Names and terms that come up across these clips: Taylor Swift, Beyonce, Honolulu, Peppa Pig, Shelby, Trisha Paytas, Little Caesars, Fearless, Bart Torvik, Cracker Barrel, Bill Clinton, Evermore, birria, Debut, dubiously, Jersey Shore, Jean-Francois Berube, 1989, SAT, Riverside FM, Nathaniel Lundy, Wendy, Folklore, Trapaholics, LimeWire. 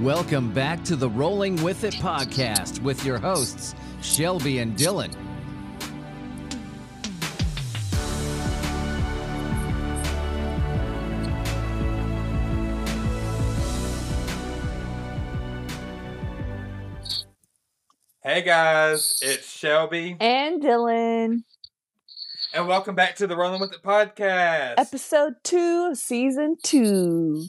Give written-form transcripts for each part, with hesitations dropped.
Welcome back to the Rolling With It podcast with your hosts, Shelby and Dylan. Hey guys, it's Shelby and Dylan. And welcome back to the Rolling With It podcast. Episode 2 of season 2.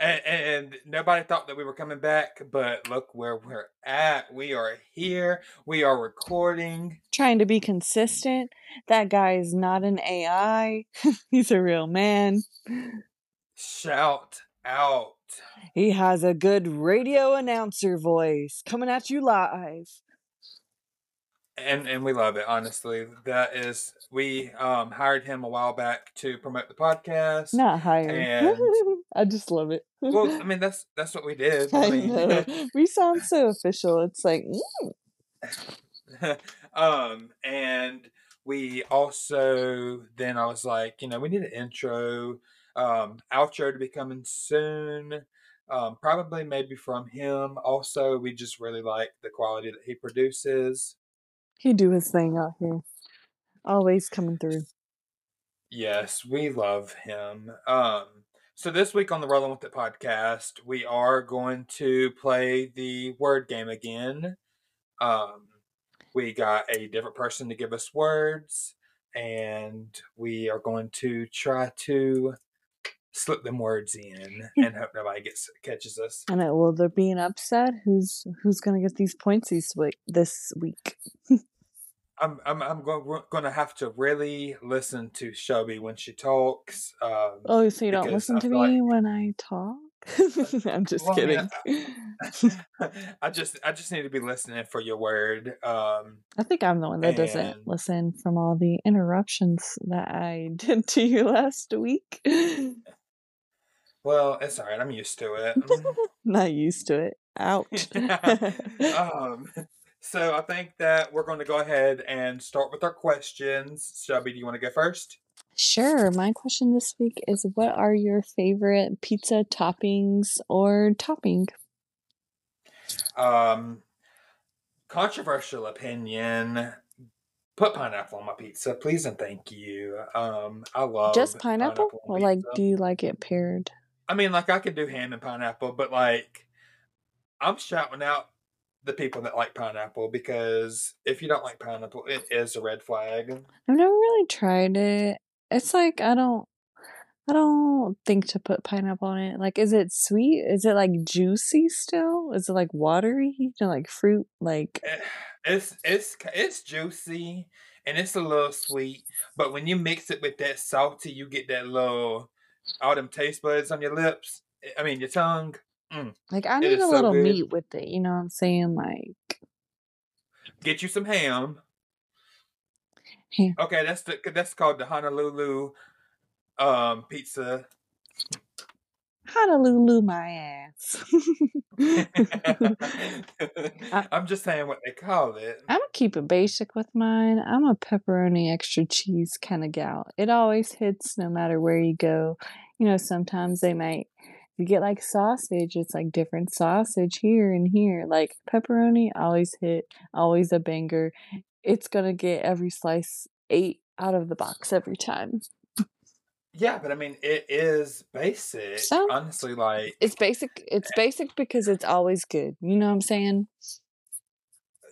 And nobody thought that we were coming back, but look where we're at. We are here. We are recording. Trying to be consistent. That guy is not an AI. He's a real man. Shout out. He has a good radio announcer voice coming at you live. And we love it, honestly. That is, we hired him a while back to promote the podcast. Not hired. I just love it. Well, I mean, that's what we did. I know. We sound so official. It's like, and we also, then I was like, you know, we need an intro, outro to be coming soon. Probably maybe from him. Also, we just really like the quality that he produces. He do his thing out here. Always coming through. Yes, we love him. So this week on the Rolling With It podcast, we are going to play the word game again. We got a different person to give us words, and we are going to try to slip them words in and hope nobody catches us. I know. Well, they're being upset. Who's going to get these points this week? I'm going to have to really listen to Shelby when she talks. So you don't listen to me when I talk? I'm just kidding. I just need to be listening for your word. I think I'm the one that doesn't listen from all the interruptions that I did to you last week. Well, it's all right. I'm used to it. Not used to it. Ouch. So I think that we're going to go ahead and start with our questions. Shelby, do you want to go first? Sure. My question this week is, what are your favorite pizza toppings or topping? Controversial opinion. Put pineapple on my pizza, please and thank you. I love just pineapple? Or like, do you like it paired? I mean, like, I could do ham and pineapple, but like, I'm shouting out the people that like pineapple, because if you don't like pineapple, it is a red flag. I've never really tried it. It's like, I don't think to put pineapple on it. Like, is it sweet? Is it like juicy still? Is it like watery? You know, like fruit? Like, it's juicy and it's a little sweet, but when you mix it with that salty, you get that little, all them taste buds on your lips. I mean, your tongue. Like, I need a little meat with it, you know what I'm saying? Like, get you some ham. Okay, that's called the Honolulu pizza. Honolulu my ass. I'm just saying what they call it. I'm gonna keep it basic with mine. I'm a pepperoni extra cheese kind of gal. It always hits no matter where you go. You know, sometimes they might, you get like sausage, it's like different sausage here and here. Like, pepperoni always hit, always a banger. It's gonna get every slice 8 out of the box every time. Yeah, but I mean, it is basic. So, honestly, like, it's basic because it's always good. You know what I'm saying?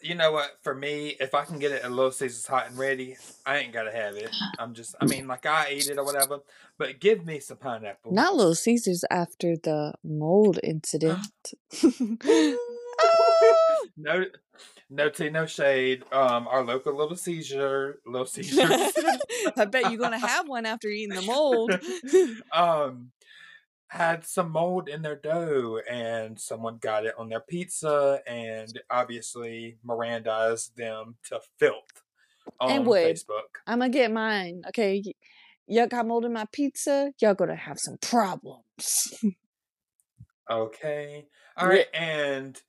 You know what? For me, if I can get it at Little Caesars hot and ready, I ain't gotta have it. I eat it or whatever. But give me some pineapple. Not Little Caesars after the mold incident. No tea, no shade. Our local Little Caesars. I bet you're gonna have one after eating the mold. Had some mold in their dough, and someone got it on their pizza, and obviously Mirandized them to filth on Facebook. I'm gonna get mine. Okay, y'all got mold in my pizza, y'all gonna have some problems. Okay. All right, and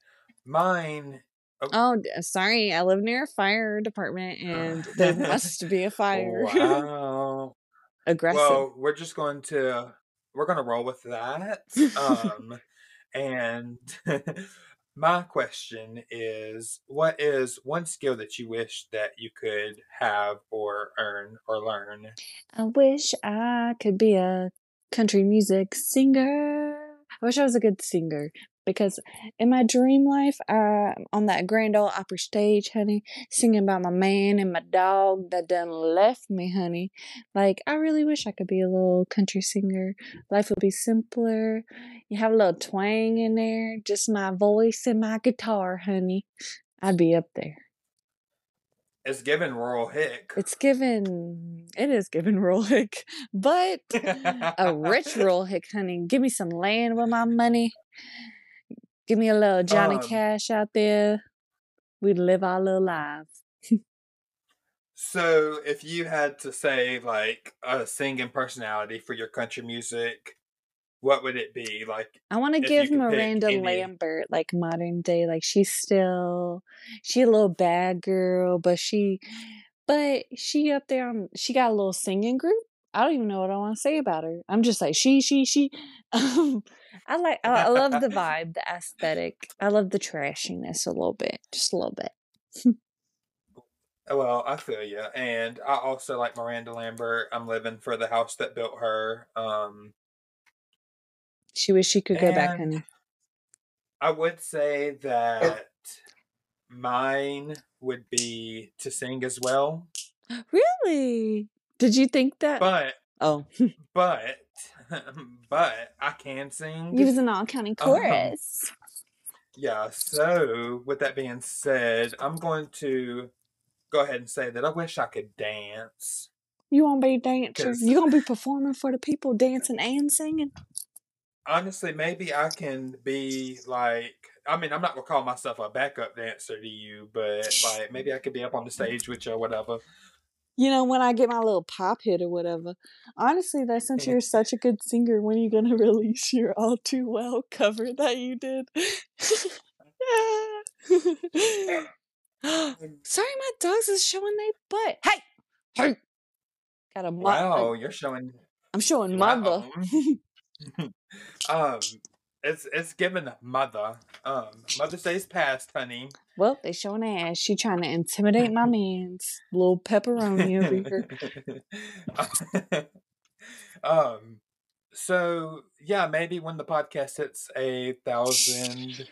mine... Oh, sorry, I live near a fire department, and there must be a fire. Wow. Aggressive. Well, we're gonna roll with that. And my question is, what is one skill that you wish that you could have or earn or learn? I wish I could be a country music singer. I wish I was a good singer, because in my dream life, on that Grand Ole Opry stage, honey, singing about my man and my dog that done left me, honey. Like, I really wish I could be a little country singer. Life would be simpler. You have a little twang in there, just my voice and my guitar, honey. I'd be up there. It's given rural hick. It is given rural hick, but a rich rural hick, honey. Give me some land with my money. Give me a little Johnny Cash out there. We'd live our little lives. So if you had to say, like, a singing personality for your country music, what would it be? Like, I want to give Miranda Lambert, like, modern day. Like, she's a little bad girl, but she up there, she got a little singing group. I don't even know what I want to say about her. I'm just like, she. I love the vibe, the aesthetic. I love the trashiness a little bit, just a little bit. Well, I feel you. And I also like Miranda Lambert. I'm living for the house that built her. She wish she could go back, honey. I would say that mine would be to sing as well. Really? Did you think that? But I can sing. He was an all-county chorus. Yeah, so with that being said, I'm going to go ahead and say that I wish I could dance. You want to be a dancer? You going to be performing for the people, dancing and singing? Honestly, maybe I can be like, I mean, I'm not going to call myself a backup dancer to you, but like maybe I could be up on the stage with you or whatever. You know, when I get my little pop hit or whatever. Honestly, though, since you're such a good singer, when are you going to release your All Too Well cover that you did? Sorry, my dogs is showing their butt. Hey! Got a wow, you're showing. I'm showing mother. It's given mother. Mother's Day's past, honey. Well, they showing ass. She trying to intimidate my man's little pepperoni over here. So yeah, maybe when the podcast hits 1,000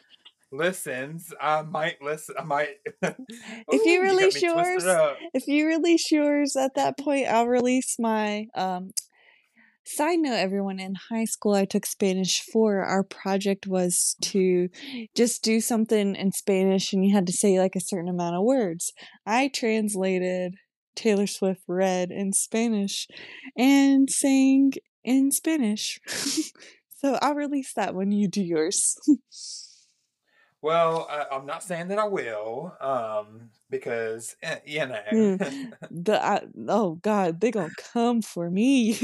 listens, I might listen. I might. If you release yours at that point, I'll release my Side note, everyone, in high school, I took Spanish 4. Our project was to just do something in Spanish, and you had to say, like, a certain amount of words. I translated Taylor Swift Red in Spanish and sang in Spanish. So I'll release that when you do yours. Well, I'm not saying that I will, because, you know. Oh, God, they're going to come for me.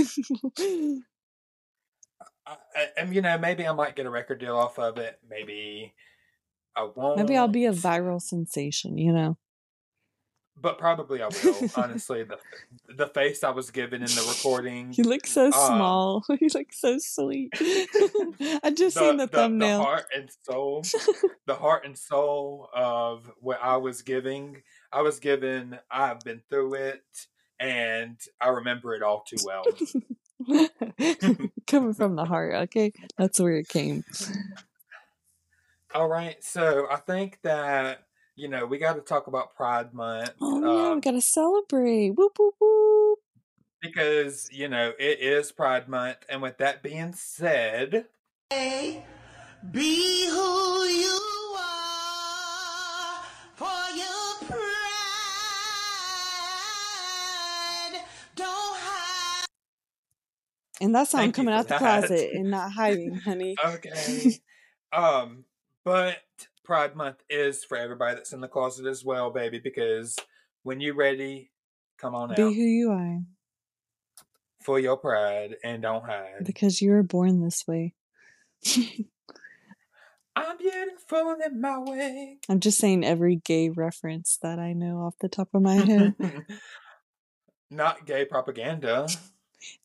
And, you know, maybe I might get a record deal off of it. Maybe I won't. Maybe I'll be a viral sensation, you know. But probably I will, honestly. The face I was given in the recording. He looks so small. He looks so sweet. I just seen the thumbnail. The heart and soul of what I was giving. I was given, I've been through it, and I remember it all too well. Coming from the heart, okay? That's where it came. All right, so I think that, you know, we got to talk about Pride Month. Oh, yeah, we got to celebrate. Whoop, whoop, whoop. Because, you know, it is Pride Month. And with that being said, be who you are for your pride. Don't hide. And that song coming out the closet and not hiding, honey. Okay. But Pride Month is for everybody that's in the closet as well, baby, because when you're ready, come on out. Be who you are. For your pride and don't hide. Because you were born this way. I'm beautiful in my way. I'm just saying every gay reference that I know off the top of my head. Not gay propaganda.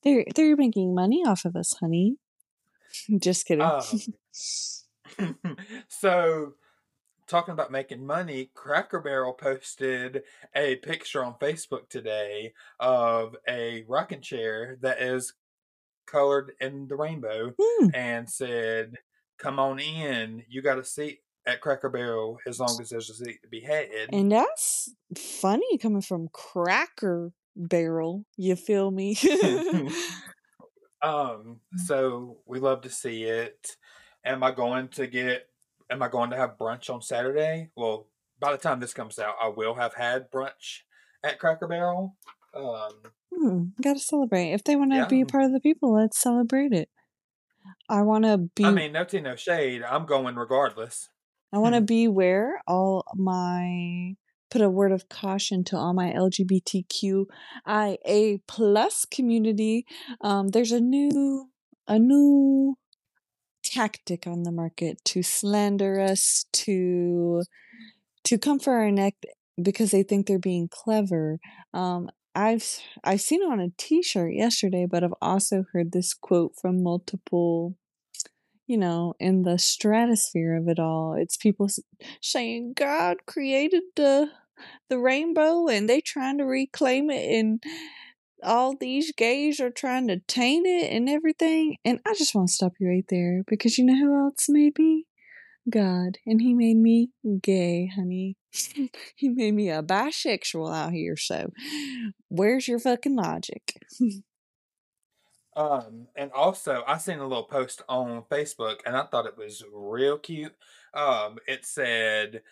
They're making money off of us, honey. Just kidding. So, talking about making money, Cracker Barrel posted a picture on Facebook today of a rocking chair that is colored in the rainbow and said, "Come on in. You got a seat at Cracker Barrel as long as there's a seat to be had." And that's funny coming from Cracker Barrel. You feel me? So we love to see it. Am I going to have brunch on Saturday? Well, by the time this comes out, I will have had brunch at Cracker Barrel. Gotta celebrate. If they want to be a part of the people, let's celebrate it. I want to be... I mean, no tea, no shade. I'm going regardless. I want to beware all my... Put a word of caution to all my LGBTQIA plus community. There's a new tactic on the market to slander us, to come for our neck because they think they're being clever. I've seen it on a t-shirt yesterday, but I've also heard this quote from multiple, in the stratosphere of it all. It's people saying God created the rainbow and they trying to reclaim it, and all these gays are trying to taint it and everything. And I just want to stop you right there, because you know who else made me? God. And he made me gay, honey. He made me a bisexual out here. So where's your fucking logic? And also, I seen a little post on Facebook and I thought it was real cute. It said,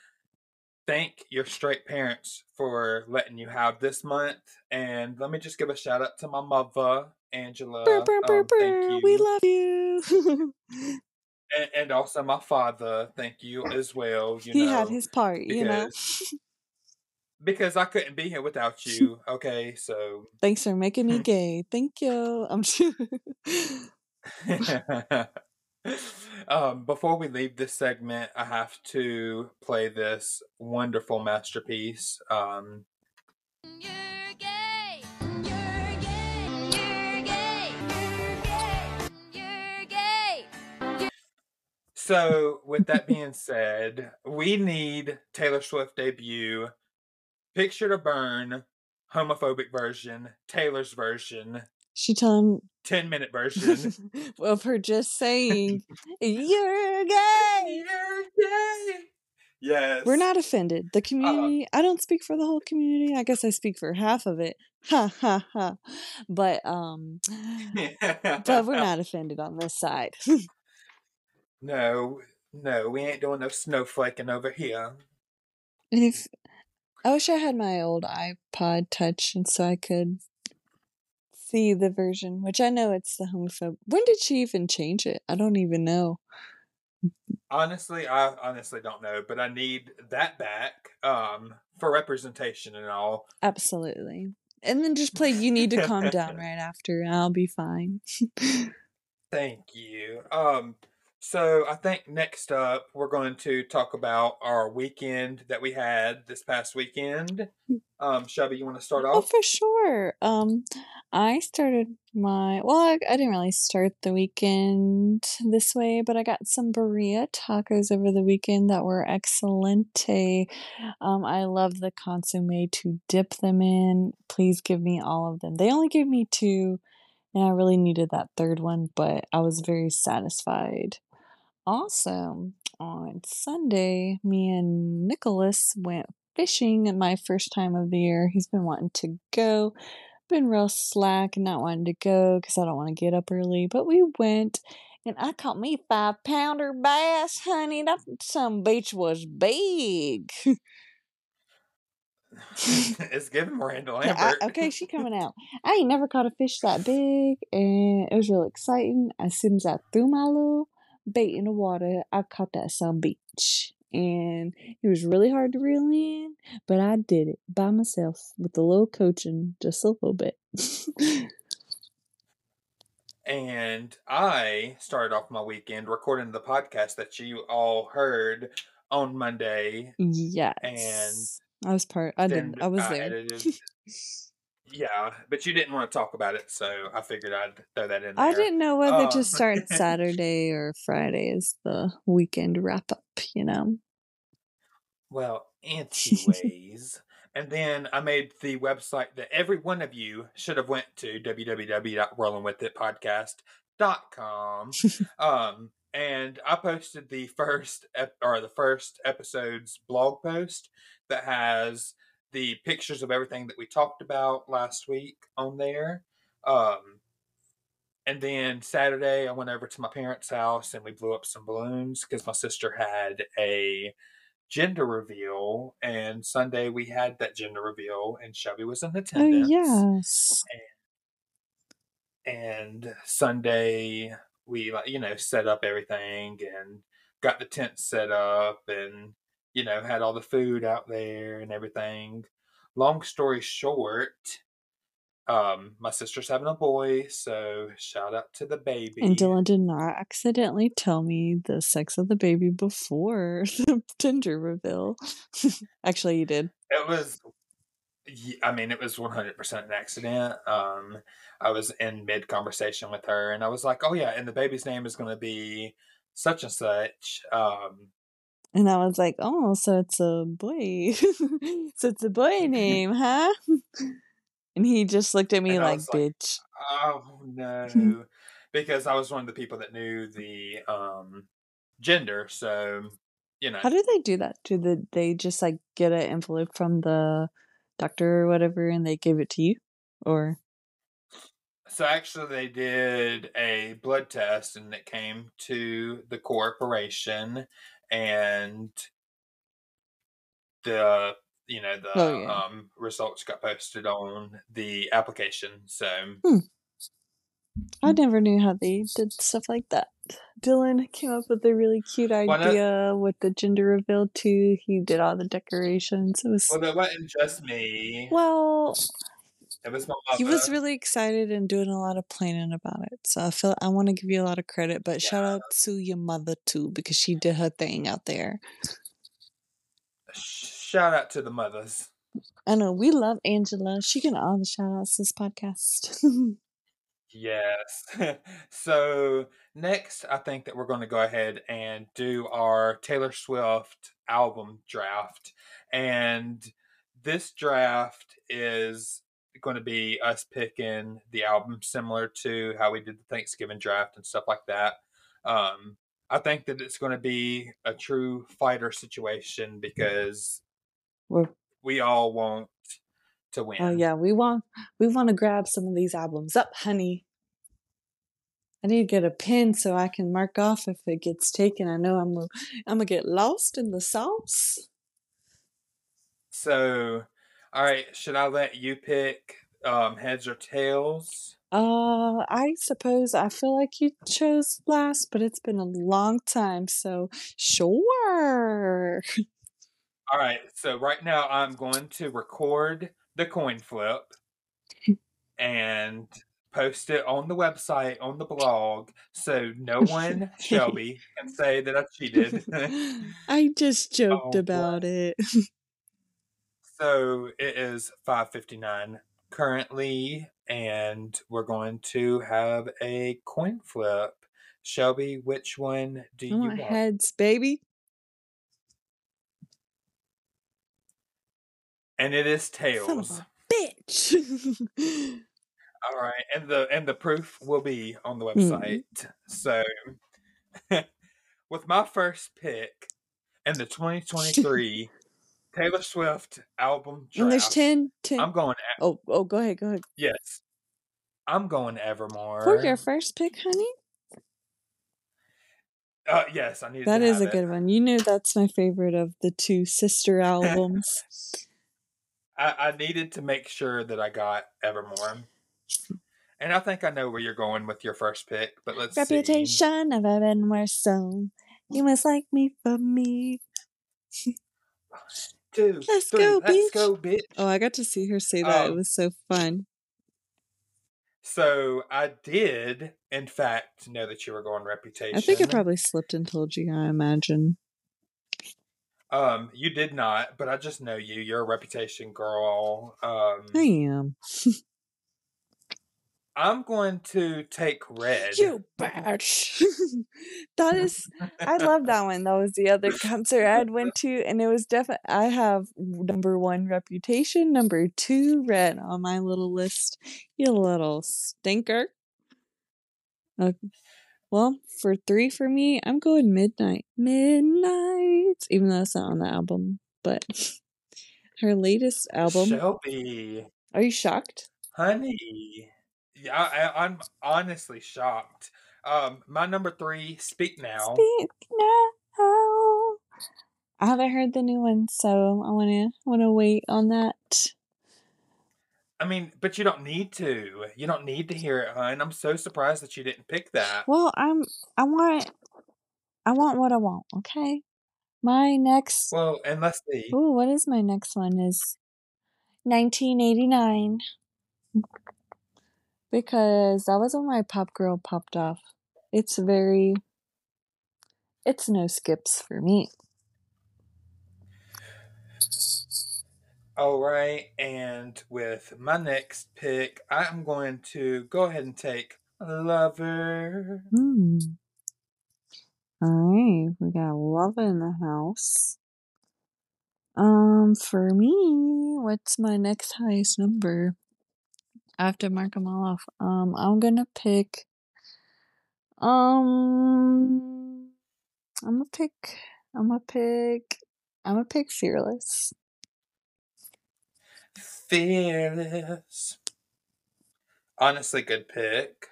"Thank your straight parents for letting you have this month." And let me just give a shout out to my mother, Angela. Thank you. We love you. and also my father. Thank you as well. He had his part, because I couldn't be here without you. Okay, so. Thanks for making me gay. Thank you. I'm sure. Before we leave this segment, I have to play this wonderful masterpiece. You're gay. You're gay. You're gay. You're gay. You're gay. You're... So, with that being said, we need Taylor Swift debut, Picture to Burn, homophobic version, Taylor's version. She told him 10-minute version of her just saying, "You're gay, you're gay." Yes, we're not offended. The community. I don't speak for the whole community. I guess I speak for half of it. Ha ha ha. But but we're not offended on this side. No, we ain't doing no snowflaking over here. And if I wish I had my old iPod Touch, and so I could see the version, which I know it's the homophobe. When did she even change it? I don't even know. I honestly don't know, but I need that back for representation and all. Absolutely. And then just play "You Need to Calm Down" right after. I'll be fine. Thank you. So I think next up we're going to talk about our weekend that we had this past weekend. Shelby, you want to start off? Oh, for sure. I started my... Well, I didn't really start the weekend this way, but I got some birria tacos over the weekend that were excelente. I love the consomme to dip them in. Please give me all of them. They only gave me 2, and I really needed that third one, but I was very satisfied. Also, on Sunday, me and Nicholas went fishing at my first time of the year. He's been wanting to go. Been real slack and not wanting to go because I don't want to get up early. But we went, and I caught me 5-pounder bass, honey. That some beach was big. It's giving Miranda Lambert. Okay, she coming out. I ain't never caught a fish that big, and it was real exciting. As soon as I threw my little bait in the water, I caught that some beach. And it was really hard to reel in, but I did it by myself with a little coaching, just a little bit. And I started off my weekend recording the podcast that you all heard on Monday. Yes. And I was there. Edited Yeah, but you didn't want to talk about it, so I figured I'd throw that in there. I didn't know whether to start Saturday or Friday as the weekend wrap-up, you know? Well, anyways. And then I made the website that every one of you should have went to, www.rollingwithitpodcast.com. And I posted the first episode's blog post that has the pictures of everything that we talked about last week on there. And then Saturday I went over to my parents' house and we blew up some balloons because my sister had a gender reveal, and Sunday we had that gender reveal and Shelby was in attendance. Oh, yes. And Sunday we, like, you know, set up everything and got the tent set up and, you know, had all the food out there and everything. Long story short, my sister's having a boy, so shout out to the baby. And Dylan did not accidentally tell me the sex of the baby before the Tinder reveal. Actually, he did. It was, I mean, it was 100% an accident. I was in mid-conversation with her, and I was like, oh yeah, and the baby's name is going to be such and such. And I was like, oh, so it's a boy. So it's a boy name, huh? And he just looked at me like, bitch. Oh, no. Because I was one of the people that knew the gender. So, you know. How do they do that? Do they just, like, get an envelope from the doctor or whatever and they give it to you? Or? So, actually, they did a blood test and it came to the corporation and the... You know, the results got posted on the application, so... I never knew how they did stuff like that. Dylan came up with a really cute idea with the gender reveal, too. He did all the decorations. It was... Well, that wasn't just me. Well... It was my mother. He was really excited and doing a lot of planning about it, so I feel I want to give you a lot of credit, but shout out to your mother, too, because she did her thing out there. Shout out to the mothers. I know. We love Angela. She can all the shout outs to this podcast. Yes. So next, I think that we're going to go ahead and do our Taylor Swift album draft. And this draft is going to be us picking the album similar to how we did the Thanksgiving draft and stuff like that. I think that it's going to be a true fighter situation because... We all want to win. Oh yeah, we want to grab some of these albums up, honey. I need to get a pen so I can mark off if it gets taken. I know I'm gonna get lost in the sauce. So, all right, should I let you pick heads or tails? I suppose I feel like you chose last, but it's been a long time, so sure. All right, so right now I'm going to record the coin flip and post it on the website, on the blog, so no one, Shelby, can say that I cheated. I just joked about it. So it is 5:59 currently, and we're going to have a coin flip. Shelby, which one do you want? Heads, baby. And it is tails. Son of a bitch. All right, and the proof will be on the website. So, with my first pick in the 2023 Taylor Swift album draft, and there's 10. I'm going. Oh, go ahead. Yes, I'm going Evermore. For your first pick, honey. Yes, I need. That is a good one. You know, that's my favorite of the two sister albums. I needed to make sure that I got Evermore. And I think I know where you're going with your first pick, but let's Reputation see. Reputation of Evermore, so you must like me for me. 1, 2, let's 3, go, let's bitch. Go, bitch. Oh, I got to see her say that. It was so fun. So I did, in fact, know that you were going Reputation. I think I probably slipped and told you, I imagine. You did not, but I just know you. You're a Reputation girl. I am. I'm going to take Red. You bitch. That is, I love that one. That was the other concert I went to, and it was definitely, I have number one Reputation, number two Red on my little list. You little stinker. Okay. Well, for three for me, I'm going Midnight. Midnight, even though it's not on the album, but her latest album. Shelby. Are you shocked? Honey. Yeah, I'm honestly shocked. My number three, Speak Now. Speak Now. I haven't heard the new one, so I wanna wait on that. I mean, but you don't need to. You don't need to hear it, hun. I'm so surprised that you didn't pick that. Well, I want what I want. Okay. My next. Well, and let's see. Ooh, what is my next one? Is 1989. Because that was when my pop girl popped off. It's no skips for me. All right, and with my next pick, I'm going to go ahead and take Lover. All right, we got Lover in the house. For me, what's my next highest number? I have to mark them all off. I'm gonna pick. I'm gonna pick Fearless. Fearless. Honestly, good pick.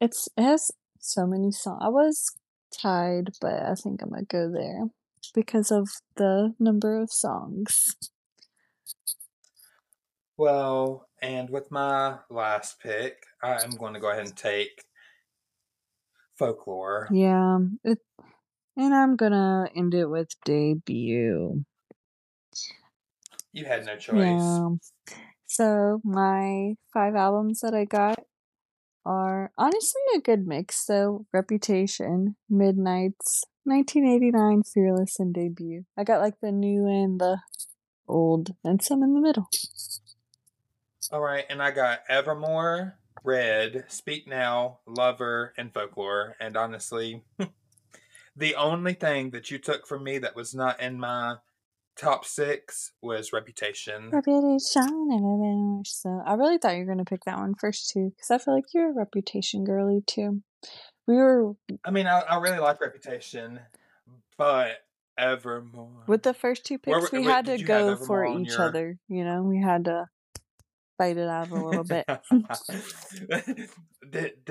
It has so many songs. I was tied, but I think I'm gonna go there because of the number of songs. Well, and with my last pick, I'm going to go ahead and take Folklore. Yeah. And I'm going to end it with Debut. You had no choice. Yeah. So my 5 albums that I got are honestly a good mix. So Reputation, Midnights, 1989, Fearless, and Debut. I got like the new and the old and some in the middle. All right, and I got Evermore, Red, Speak Now, Lover, and Folklore. And honestly, the only thing that you took from me that was not in my top 6 was Reputation. Reputation. So I really thought you were going to pick that one first, too, because I feel like you're a Reputation girly, too. I mean, I really like Reputation, but Evermore. With the first 2 picks, we had to go for each other. You know, we had to fight it out a little bit. Did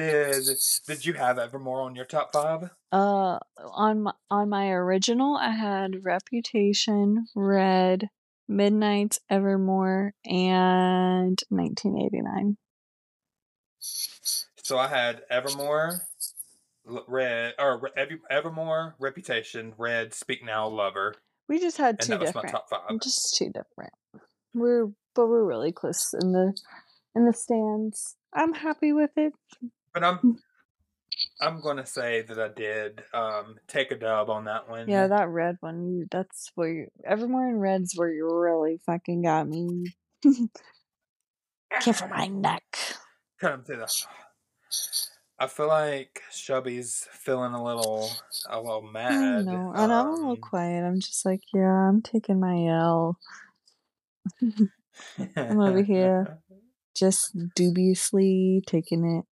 you have Evermore on your top 5? On my original, I had Reputation, Red, Midnight, Evermore, and 1989. So I had Evermore, Evermore, Reputation, Red, Speak Now, Lover. We just had 2 different. That was my top 5. Just 2 different. But we're really close in the stands. I'm happy with it. But I'm gonna say that I did take a dub on that one. Yeah, that Red one. That's where Evermore and Red's where you really fucking got me. Get for my neck. Come through that. I feel like Shelby's feeling a little mad. I know, and I'm a little quiet. I'm just like, yeah, I'm taking my L. I'm over here just dubiously taking it.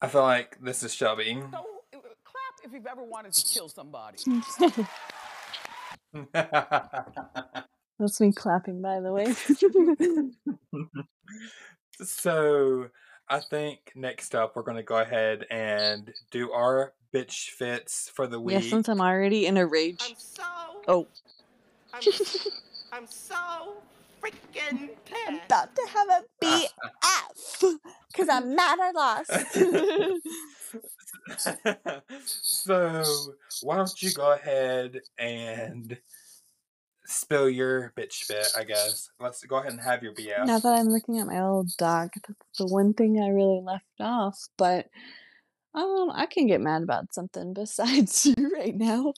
I feel like this is Shelby. So, clap if you've ever wanted to kill somebody. That's me clapping, by the way. So I think next up we're going to go ahead and do our bitch fits for the week. Yeah, since I'm already in a rage. I'm so freaking pissed. I'm about to have a BF because I'm mad I lost. So why don't you go ahead and spill your bitch fit, I guess. Let's go ahead and have your BF. Now that I'm looking at my old doc, that's the one thing I really left off, but I can get mad about something besides you right now.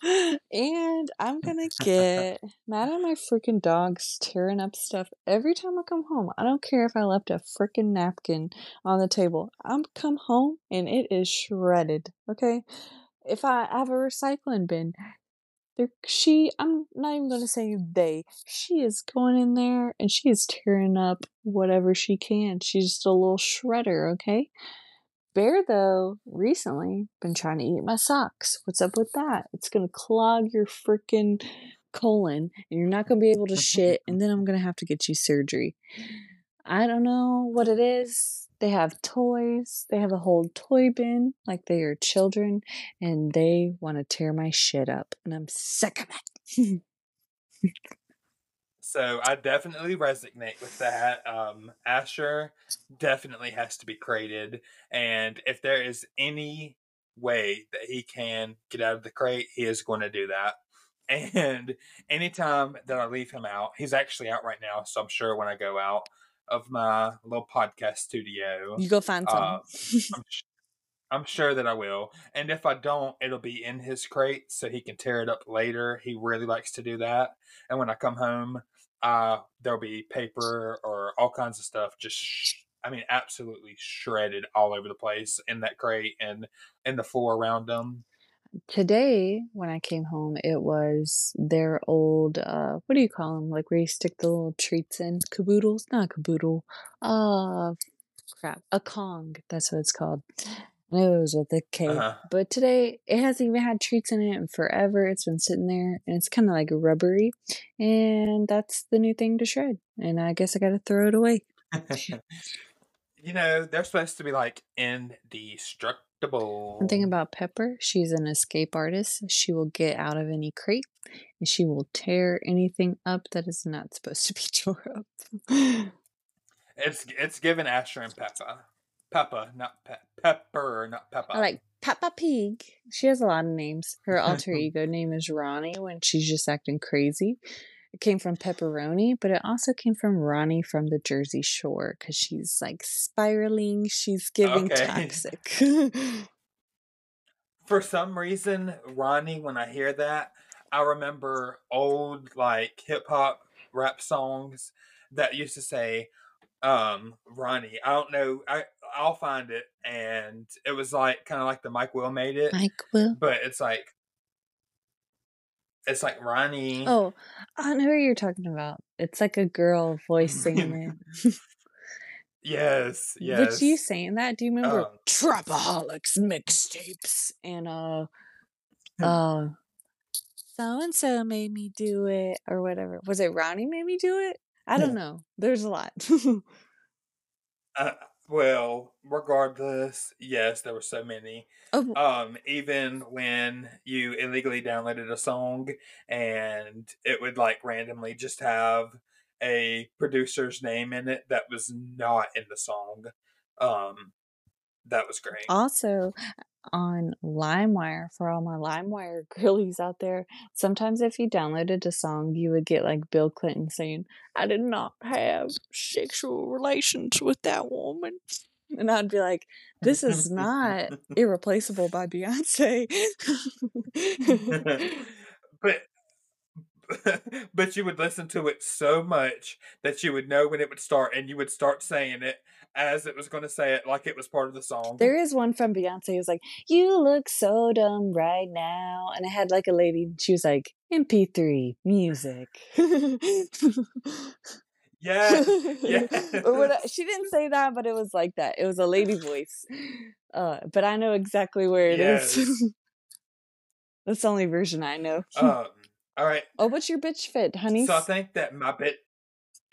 And I'm going to get mad at my freaking dogs tearing up stuff every time I come home. I don't care if I left a freaking napkin on the table. I'm come home and it is shredded. Okay. If I have a recycling bin, I'm not even going to say they. She is going in there and she is tearing up whatever she can. She's just a little shredder. Okay. Bear, though, recently been trying to eat my socks. What's up with that? It's going to clog your freaking colon, and you're not going to be able to shit, and then I'm going to have to get you surgery. I don't know what it is. They have toys. They have a whole toy bin like they are children, and they want to tear my shit up, and I'm sick of it. So I definitely resonate with that. Asher definitely has to be crated. And if there is any way that he can get out of the crate, he is going to do that. And anytime that I leave him out, he's actually out right now. So I'm sure when I go out of my little podcast studio, you go find some. I'm sure that I will. And if I don't, it'll be in his crate so he can tear it up later. He really likes to do that. And when I come home, there'll be paper or all kinds of stuff just, absolutely shredded all over the place in that crate and in the floor around them. Today, when I came home, it was their old, what do you call them? Like where you stick the little treats in? Caboodles? Not caboodle. Crap. A Kong. That's what it's called. It was with the cake. Uh-huh. But today, it hasn't even had treats in it in forever. It's been sitting there, and it's kind of like rubbery. And that's the new thing to shred. And I guess I got to throw it away. You know, they're supposed to be like indestructible. I'm thinking about Pepper. She's an escape artist. She will get out of any crate, and she will tear anything up that is not supposed to be tore up. It's given Asher and Peppa. Peppa, not Pepper, not Peppa. I like Peppa Pig. She has a lot of names. Her alter ego name is Ronnie when she's just acting crazy. It came from pepperoni, but it also came from Ronnie from the Jersey Shore because she's like spiraling. She's giving toxic. For some reason, Ronnie, when I hear that, I remember old like hip hop rap songs that used to say, Ronnie. I don't know. I'll find it. And it was like kind of like the Mike Will made it. Mike Will. But it's like Ronnie. Oh, I know what you're talking about. It's like a girl voice singing it. yes. But you saying that? Do you remember Trapaholics mixtapes and so and so made me do it or whatever? Was it Ronnie made me do it? I don't know. There's a lot. Well, regardless, yes, there were so many. Oh. Even when you illegally downloaded a song and it would like randomly just have a producer's name in it that was not in the song. That was great. Also, on LimeWire, for all my LimeWire girlies out there, sometimes if you downloaded a song, you would get like Bill Clinton saying, I did not have sexual relations with that woman. And I'd be like, this is not Irreplaceable by Beyonce. But you would listen to it so much that you would know when it would start and you would start saying it as it was going to say it, like it was part of the song. There is one from Beyonce who's like, you look so dumb right now. And it had like a lady, and she was like, MP3 music. Yes. She didn't say that, but it was like that. It was a lady voice. But I know exactly where it is. That's the only version I know. All right. Oh, what's your bitch fit, honey? So I think that my bitch...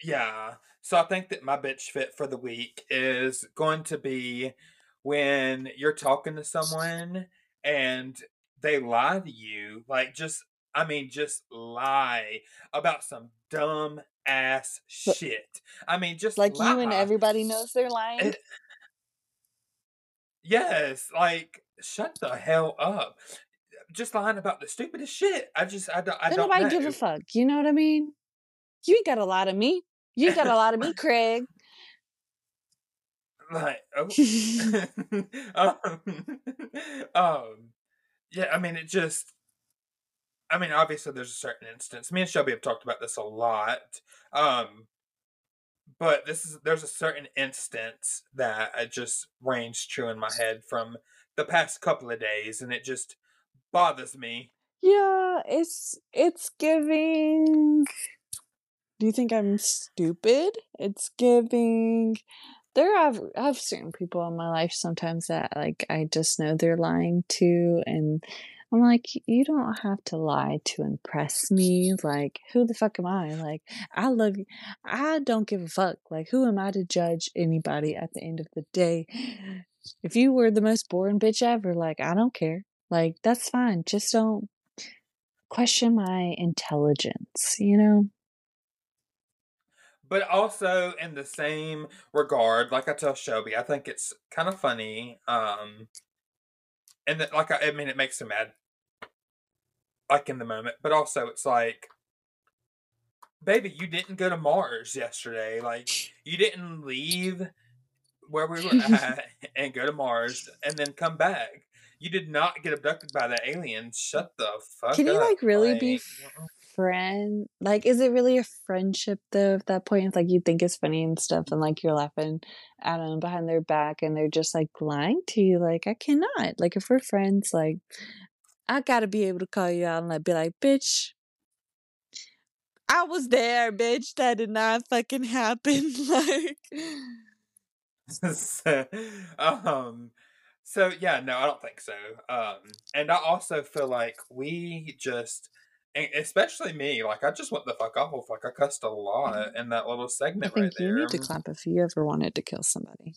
Yeah. So I think that my bitch fit for the week is going to be when you're talking to someone and they lie to you. Like, just lie about some dumb ass shit. Just like lie. You and everybody knows they're lying? Yes. Like, shut the hell up. Just lying about the stupidest shit. I don't know. Nobody give a fuck. You know what I mean? You ain't got a lot of me. You got a lot of me, Craig. Like, oh. Yeah, I mean, it just, I mean, obviously there's a certain instance. Me and Shelby have talked about this a lot. But there's a certain instance that I just rings true in my head from the past couple of days, and it just bothers me. Yeah, it's giving, do you think I'm stupid? It's giving, I have certain people in my life sometimes that, like, I just know they're lying to, and I'm like, you don't have to lie to impress me. Like, who the fuck am I? Like, I love you. I don't give a fuck. Like, who am I to judge anybody at the end of the day? If you were the most boring bitch ever, like, I don't care. Like, that's fine. Just don't question my intelligence, you know? But also in the same regard, like I tell Shelby, I think it's kind of funny. And that, like, I mean, it makes him mad, like, in the moment. But also, it's like, baby, you didn't go to Mars yesterday. Like, you didn't leave where we were at and go to Mars and then come back. You did not get abducted by the alien. Shut the fuck up. Can you, like, really be friend? Like, is it really a friendship, though, at that point? It's like, you think it's funny and stuff, and, like, you're laughing at them behind their back, and they're just, like, lying to you. Like, I cannot. Like, if we're friends, like, I gotta be able to call you out and, like, be like, bitch, I was there, bitch. That did not fucking happen. Like, so, yeah, no, I don't think so. And I also feel like we just, especially me, like, I just went the fuck off. Like, I cussed a lot in that little segment right there. I think you need to clap if you ever wanted to kill somebody.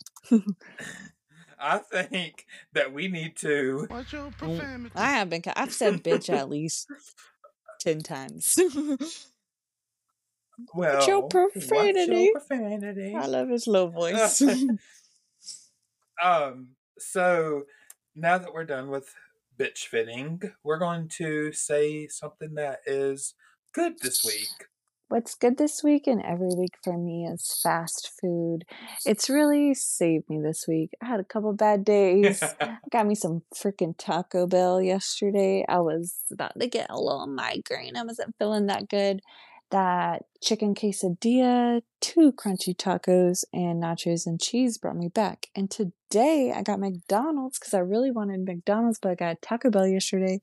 I think that we need to. Watch your profanity. I've said bitch at least 10 times. Well, watch your profanity. I love his low voice. So, now that we're done with bitch fitting, we're going to say something that is good this week. What's good this week and every week for me is fast food. It's really saved me this week. I had a couple bad days. I got me some freaking Taco Bell yesterday. I was about to get a little migraine. I wasn't feeling that good. That chicken quesadilla, 2 crunchy tacos, and nachos and cheese brought me back. And today I got McDonald's because I really wanted McDonald's, but I got Taco Bell yesterday.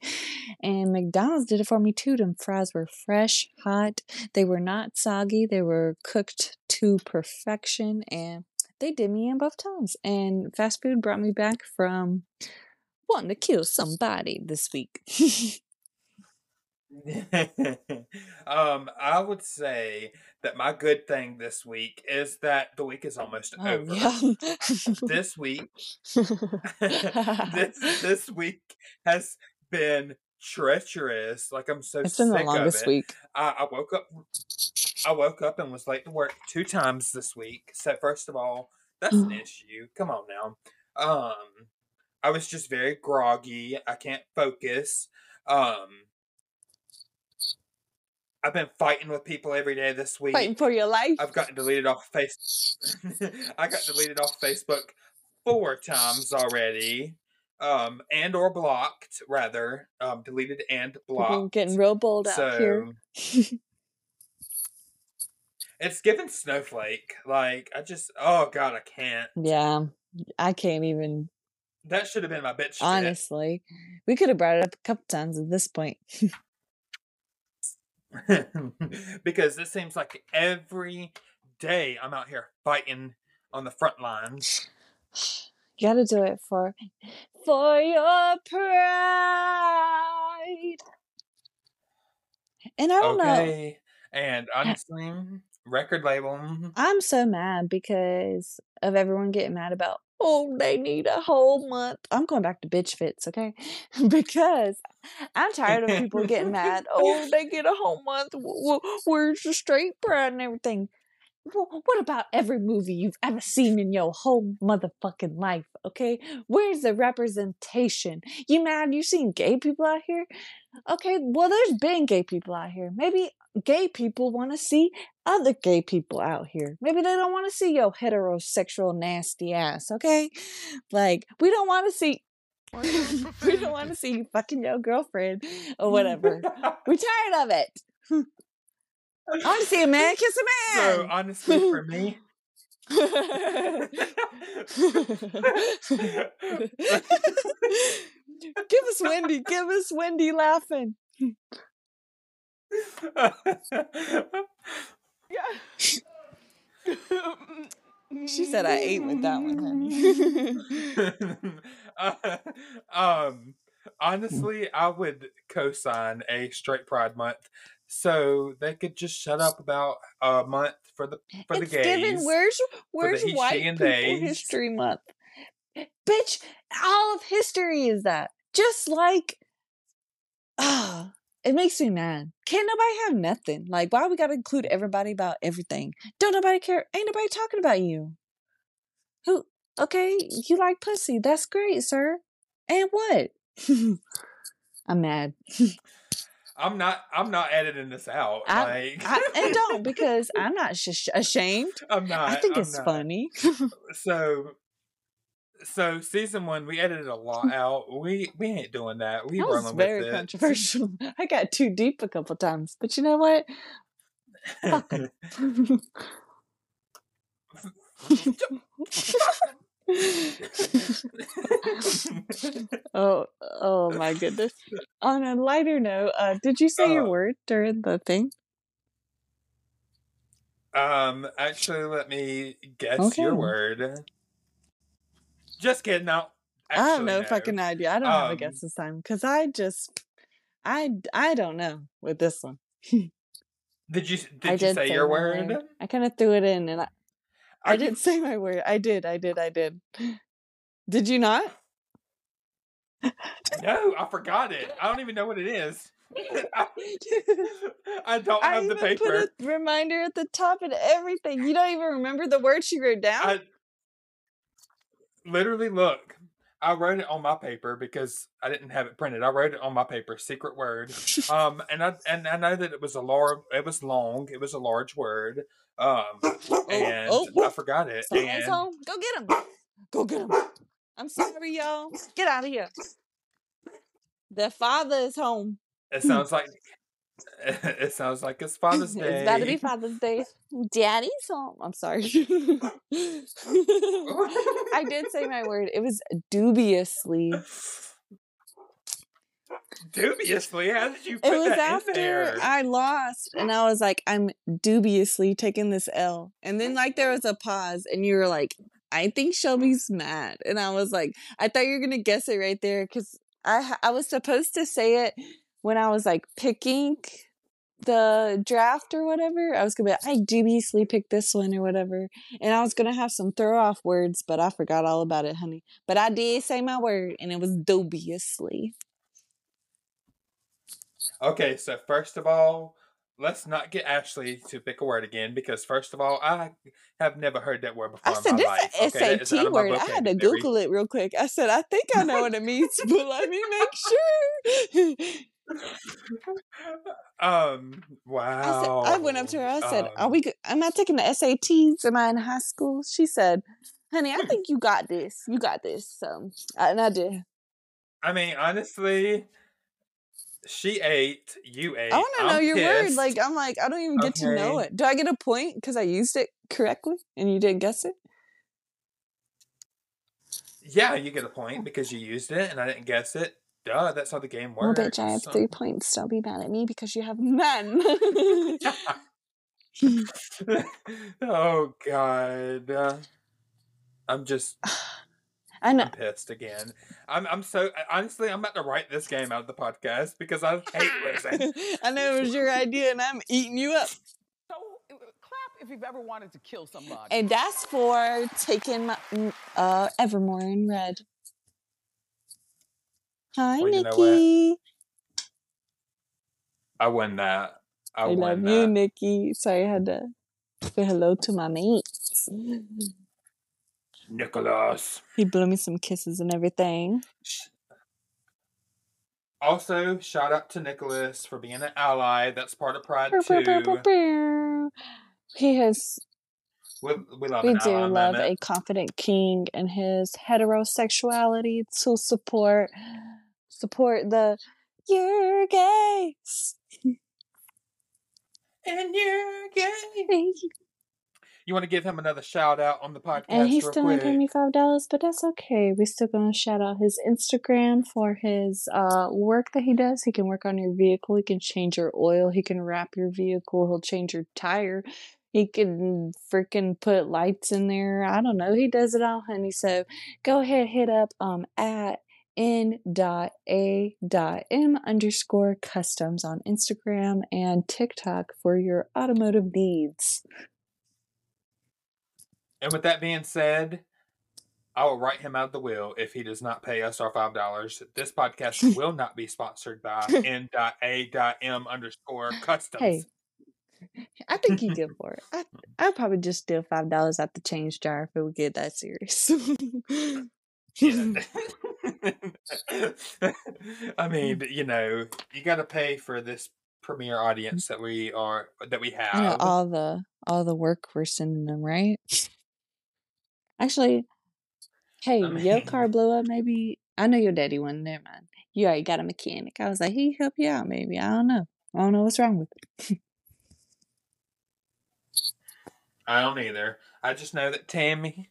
And McDonald's did it for me too. Them fries were fresh, hot. They were not soggy. They were cooked to perfection. And they did me in both times. And fast food brought me back from wanting to kill somebody this week. I would say that my good thing this week is that the week is almost over. Yeah. This week has been treacherous. Like, I'm so sick of it. It's been the longest week. I woke up and was late to work 2 times this week. So first of all, that's an issue. Come on now. I was just very groggy. I can't focus. I've been fighting with people every day this week. Fighting for your life. I've gotten deleted off Facebook. I got deleted off Facebook 4 times already. And or blocked, rather. Deleted and blocked. I'm getting real bold out here. It's given snowflake. Like, I just, oh God, I can't. Yeah, I can't even. That should have been my bitch. Honestly, we could have brought it up a couple times at this point. Because it seems like every day I'm out here fighting on the front lines. You gotta do it for your pride. And I don't know. And honestly, record label. I'm so mad because of everyone getting mad about, oh, they need a whole month. I'm going back to bitch fits, okay? Because I'm tired of people getting mad. Oh, they get a whole month. Where's the straight pride and everything? What about every movie you've ever seen in your whole motherfucking life, okay? Where's the representation? You mad? You seen gay people out here? okay, well, there's been gay people out here. Maybe gay people want to see other gay people out here. Maybe they don't want to see your heterosexual nasty ass, okay? Like, we don't want to see... we don't want to see you fucking your girlfriend or whatever. We're tired of it. I want to see a man kiss a man. So, honestly, for me... give us Wendy laughing. She said I ate with that one, honey. Honestly, I would co-sign a straight Pride Month, so they could just shut up about a month for the gays. Given, where's white people history month? Bitch, all of history is that. Just like, it makes me mad. Can't nobody have nothing? Like, why we gotta include everybody about everything? Don't nobody care. Ain't nobody talking about you. Who? Okay, you like pussy. That's great, sir. And what? I'm mad. I'm not editing this out. I don't, because I'm not ashamed. I'm not. I think it's funny. So season 1, we edited a lot out. We ain't doing that. We rolling with it. That was very controversial. I got too deep a couple times, but you know what? Fuck 'em. oh my goodness. On a lighter note, did you say your word during the thing? Actually, let me guess your word. Just kidding. No, I have no fucking idea. I don't have a guess this time, because I don't know with this one. Did you say your word? Word? I kind of threw it in, and I didn't say my word. I did. Did you not? No, I forgot it. I don't even know what it is. I don't have the paper. I even put a reminder at the top and everything. You don't even remember the word she wrote down? Literally, look. I wrote it on my paper because I didn't have it printed. I wrote it on my paper, secret word. And I know that it was a large word. I forgot it. And... home. Go get him. I'm sorry, y'all. Get out of here. Their father is home. It sounds like it's Father's Day. It's about to be Father's Day. Daddy's home. I'm sorry. I did say my word. It was dubiously. Dubiously? How did you put that in there? It was after I lost, and I was like, I'm dubiously taking this L. And then, like, there was a pause, and you were like, I think Shelby's mad. And I was like, I thought you were going to guess it right there, because I was supposed to say it when I was, like, picking the draft or whatever. I was going to be like, I dubiously picked this one or whatever. And I was going to have some throw-off words, but I forgot all about it, honey. But I did say my word, and it was dubiously. Okay, so first of all, let's not get Ashley to pick a word again, because first of all, I have never heard that word before in my life. I said, this is an SAT word. I had to Google it real quick. I said, I think I know what it means, but let me make sure. Wow. I went up to her. I said, "Are we good? I'm not taking the SATs. Am I in high school?" She said, "Honey, I think you got this. You got this." So, and I did. I mean, honestly... She ate, you ate. I want to know your word. Like, I'm like, I don't even get to know it. Do I get a point because I used it correctly and you didn't guess it? Yeah, you get a point because you used it and I didn't guess it. Duh, that's how the game works. Well, bitch, I have 3 points. Don't be mad at me because you have none. Oh, God. I'm just... I'm pissed again. I'm so honestly, I'm about to write this game out of the podcast because I hate losing. I know it was your idea, and I'm eating you up. So clap if you've ever wanted to kill somebody. And that's for taking my Evermore in Red. Hi, well, Nikki. You know I won that. I love that. You, Nikki. Sorry, I had to say hello to my mates. Nicholas. He blew me some kisses and everything. Also, shout out to Nicholas for being an ally. That's part of Pride too. He has. We love an ally moment. A confident king and his heterosexuality to support the you're gay and you're gay. You want to give him another shout out on the podcast, and he's still only paying me $5, but that's okay. We're still going to shout out his Instagram for his work that he does. He can work on your vehicle. He can change your oil. He can wrap your vehicle. He'll change your tire. He can freaking put lights in there. I don't know. He does it all, honey. So go ahead, hit up at n.a.m_customs on Instagram and TikTok for your automotive needs. And with that being said, I will write him out of the will if he does not pay us our $5. This podcast will not be sponsored by n.a.m_customs. Hey, I think he'd go for it. I'd probably just steal $5 out the change jar if it would get that serious. I mean, you know, you got to pay for this premiere audience that we have. You know, all the work we're sending them, right? Actually, hey, I mean, your car blew up, maybe. I know your daddy won. Never mind. You already got a mechanic. I was like, he help you out, maybe. I don't know what's wrong with it. I don't either. I just know that Tammy,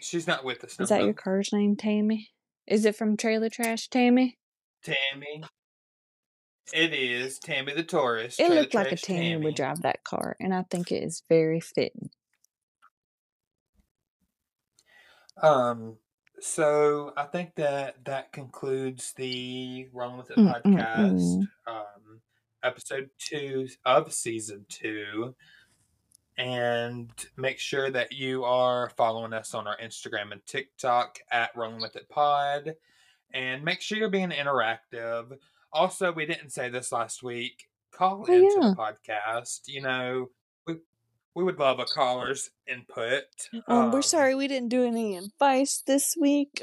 she's not with us. Is that your car's name, Tammy? Is it from Trailer Trash, Tammy? Tammy. It is Tammy the Taurus. It looked like a Tammy would drive that car, and I think it is very fitting. So I think that concludes the Rolling With It podcast, episode 2 of season 2. And make sure that you are following us on our Instagram and TikTok at Rolling With It Pod. And make sure you're being interactive. Also, we didn't say this last week. Call into the podcast. You know, we would love a caller's input. We're sorry we didn't do any advice this week.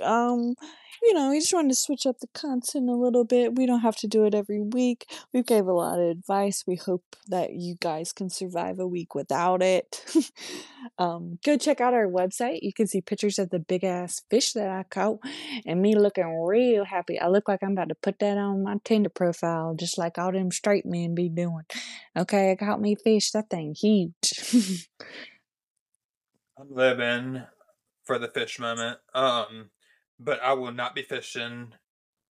You know, we just wanted to switch up the content a little bit. We don't have to do it every week. We gave a lot of advice. We hope that you guys can survive a week without it. Go check out our website. You can see pictures of the big ass fish that I caught and me looking real happy. I look like I'm about to put that on my Tinder profile, just like all them straight men be doing. Okay, I caught me fish. That thing huge. I'm living for the fish moment. But I will not be fishing.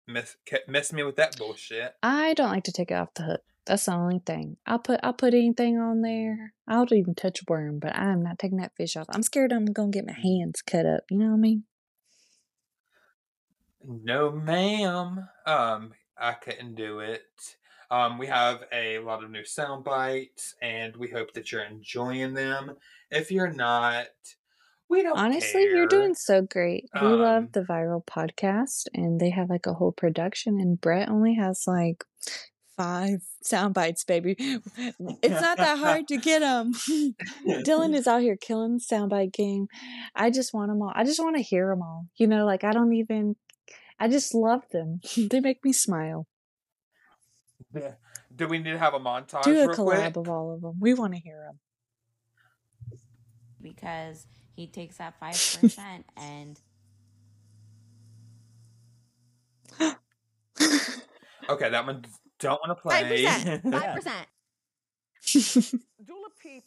Miss me with that bullshit. I don't like to take it off the hook. That's the only thing. I'll put anything on there. I'll even touch worm, but I'm not taking that fish off. I'm scared I'm going to get my hands cut up. You know what I mean? No, ma'am. I couldn't do it. We have a lot of new sound bites, and we hope that you're enjoying them. If you're not... We don't honestly care. You're doing so great. We love the Viral Podcast, and they have like a whole production, and Brett only has like 5 sound bites, baby. It's not that hard to get them. Dylan is out here killing the soundbite game. I just want them all. I just want to hear them all. You know, like I just love them. They make me smile. Do we need to have a montage? Do a real collab quick? Of all of them. We want to hear them. Because... he takes that 5% and... Okay, that one don't want to play. 5%. Dula peep.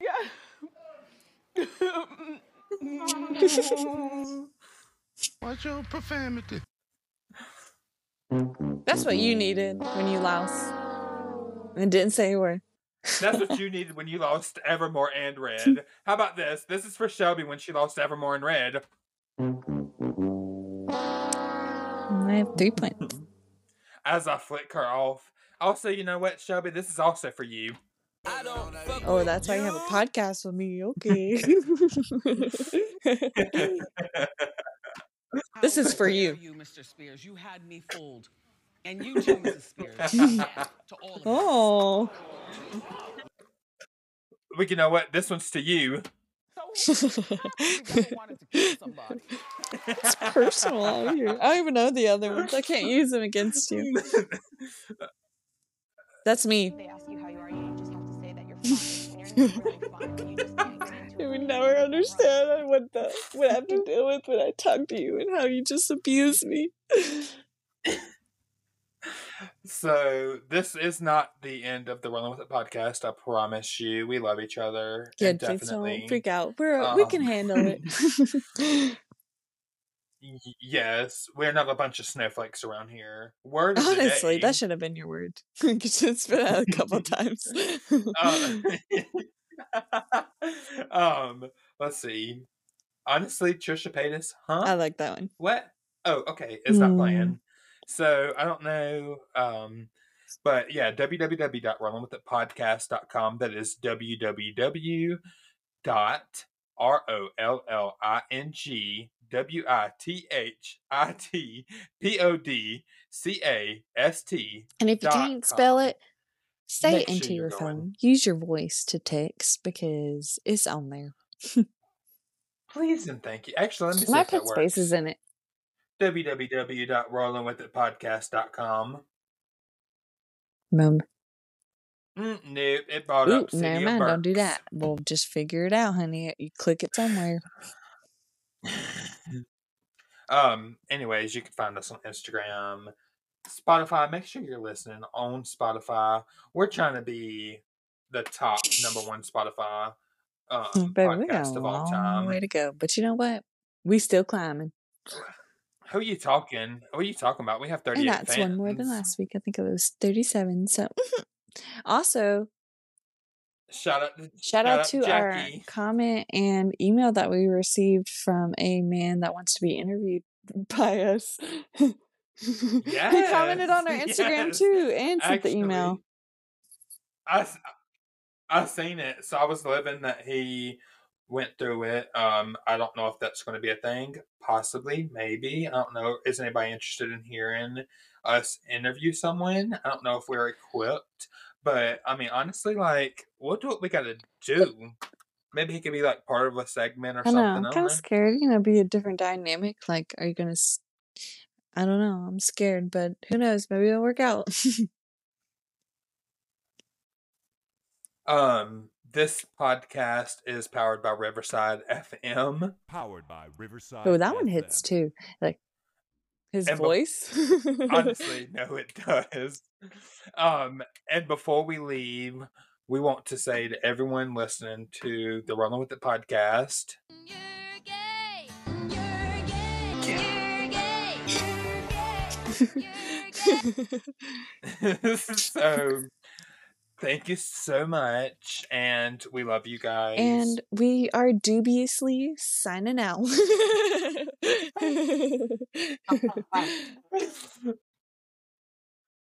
Yeah. Watch your profanity. That's what you needed when you lost. And didn't say a word. That's what you needed when you lost Evermore and Red. How about this? This is for Shelby when she lost Evermore and Red. I have 3 points. As I flick her off. Also, you know what, Shelby? This is also for you. Oh, that's why you have a podcast with me. Okay. This is for you. You, Mr. Spears. You had me fooled. And you too, Mrs. Spears. Yeah, to all of oh. Us. Well, you know what? This one's to you. So I wanted to kill somebody. It's personal out here. I don't even know the other ones. I can't use them against you. That's me. They ask you how you are, you just have to say that you're fine. And you're not really fine. You would never understand what I have to deal with when I talk to you and how you just abuse me. So, this is not the end of the Rolling With It podcast. I promise you. We love each other. Yeah, definitely. Don't freak out. We can handle it. Yes. We're not a bunch of snowflakes around here. Word of Honestly, that should have been your word. It's been out a couple times. Let's see. Honestly, Trisha Paytas, huh? I like that one. What? Oh, okay. It's not playing. So, I don't know, but yeah, www.rollingwithitpodcast.com. That is www.rollingwithitpodcast.com. And if you can't spell it, say it into your phone. Use your voice to text because it's on there. Please and thank you. Actually, let me see if that works. My Pet Space is in it. www.rollingwithitpodcast.com. Nope, it bought up. Never mind, don't do that. We'll just figure it out, honey. You click it somewhere. Anyways, you can find us on Instagram, Spotify. Make sure you're listening on Spotify. We're trying to be the top #1 Spotify podcast of all time. Way to go! But you know what? We still climbing. Who are you talking? What are you talking about? We have 38 fans. And that's one more than last week. I think it was 37. So, also, shout out to Jackie. Our comment and email that we received from a man that wants to be interviewed by us. Yes, he commented on our Instagram too and sent the email. I seen it, so I was living that he went through it. I don't know if that's going to be a thing. Possibly, maybe. I don't know. Is anybody interested in hearing us interview someone? I don't know if we're equipped. But, I mean, honestly, like, we'll do what we got to do. Maybe he could be, like, part of a segment or something. I'm kind of scared. You know, be a different dynamic. Like, are you going to... I don't know. I'm scared. But who knows? Maybe it'll work out. This podcast is powered by Riverside FM. Powered by Riverside. Oh, that FM. One hits too. Like his voice. Honestly, no, it does. And before we leave, we want to say to everyone listening to the Rolling With It podcast. You're gay. You're gay. You're gay. You're gay. So. Thank you so much, and we love you guys. And we are dubiously signing out.